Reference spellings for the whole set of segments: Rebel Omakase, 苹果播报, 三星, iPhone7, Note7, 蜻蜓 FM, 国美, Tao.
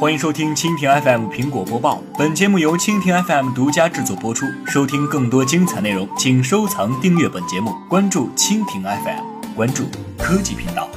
欢迎收听蜻蜓 FM 苹果播报，本节目由蜻蜓 FM 独家制作播出。收听更多精彩内容，请收藏订阅本节目，关注蜻蜓 FM， 关注科技频道。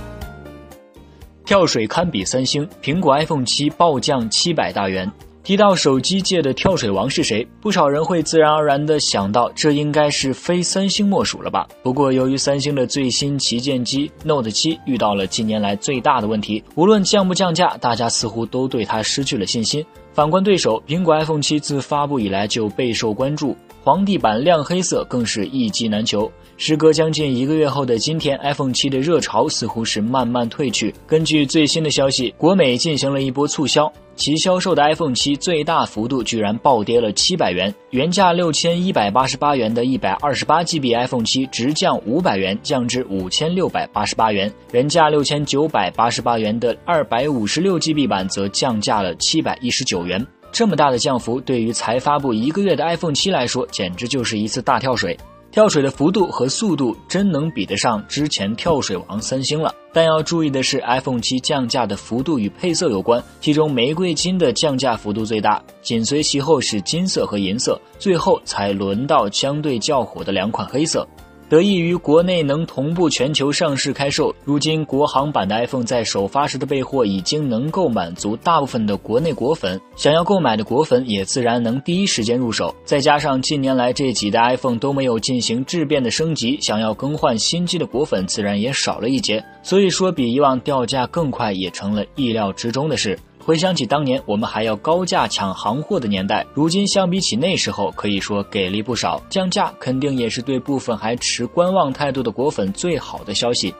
跳水堪比三星，苹果 iPhone7 暴降700大元。提到手机界的跳水王是谁，不少人会自然而然地想到这应该是非三星莫属了吧。不过由于三星的最新旗舰机 Note7 遇到了近年来最大的问题，无论降不降价，大家似乎都对它失去了信心。反观对手，苹果 iPhone7 自发布以来就备受关注，黄地板亮黑色更是一机难求。时隔将近一个月后的今天， iPhone7 的热潮似乎是慢慢退去。根据最新的消息，国美进行了一波促销，其销售的 iPhone7 最大幅度居然暴跌了700元，原价6188元的 128GB iPhone7 直降500元，降至5688元，原价6988元的 256GB 版则降价了719元。这么大的降幅，对于才发布一个月的 iPhone7 来说，简直就是一次大跳水。跳水的幅度和速度真能比得上之前跳水王三星了，但要注意的是 iPhone7 降价的幅度与配色有关，其中玫瑰金的降价幅度最大，紧随其后是金色和银色，最后才轮到相对较火的两款黑色。得益于国内能同步全球上市开售，如今国行版的 iPhone 在首发时的备货已经能够满足大部分的国内果粉，想要购买的果粉也自然能第一时间入手。再加上近年来这几代 iPhone 都没有进行质变的升级，想要更换新机的果粉自然也少了一截，所以说比以往掉价更快也成了意料之中的事。回想起当年我们还要高价抢行货的年代，如今相比起那时候可以说给力不少，降价肯定也是对部分还持观望态度的果粉最好的消息。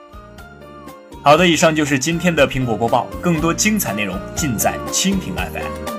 好的，以上就是今天的苹果播报，更多精彩内容尽在蜻蜓 FM。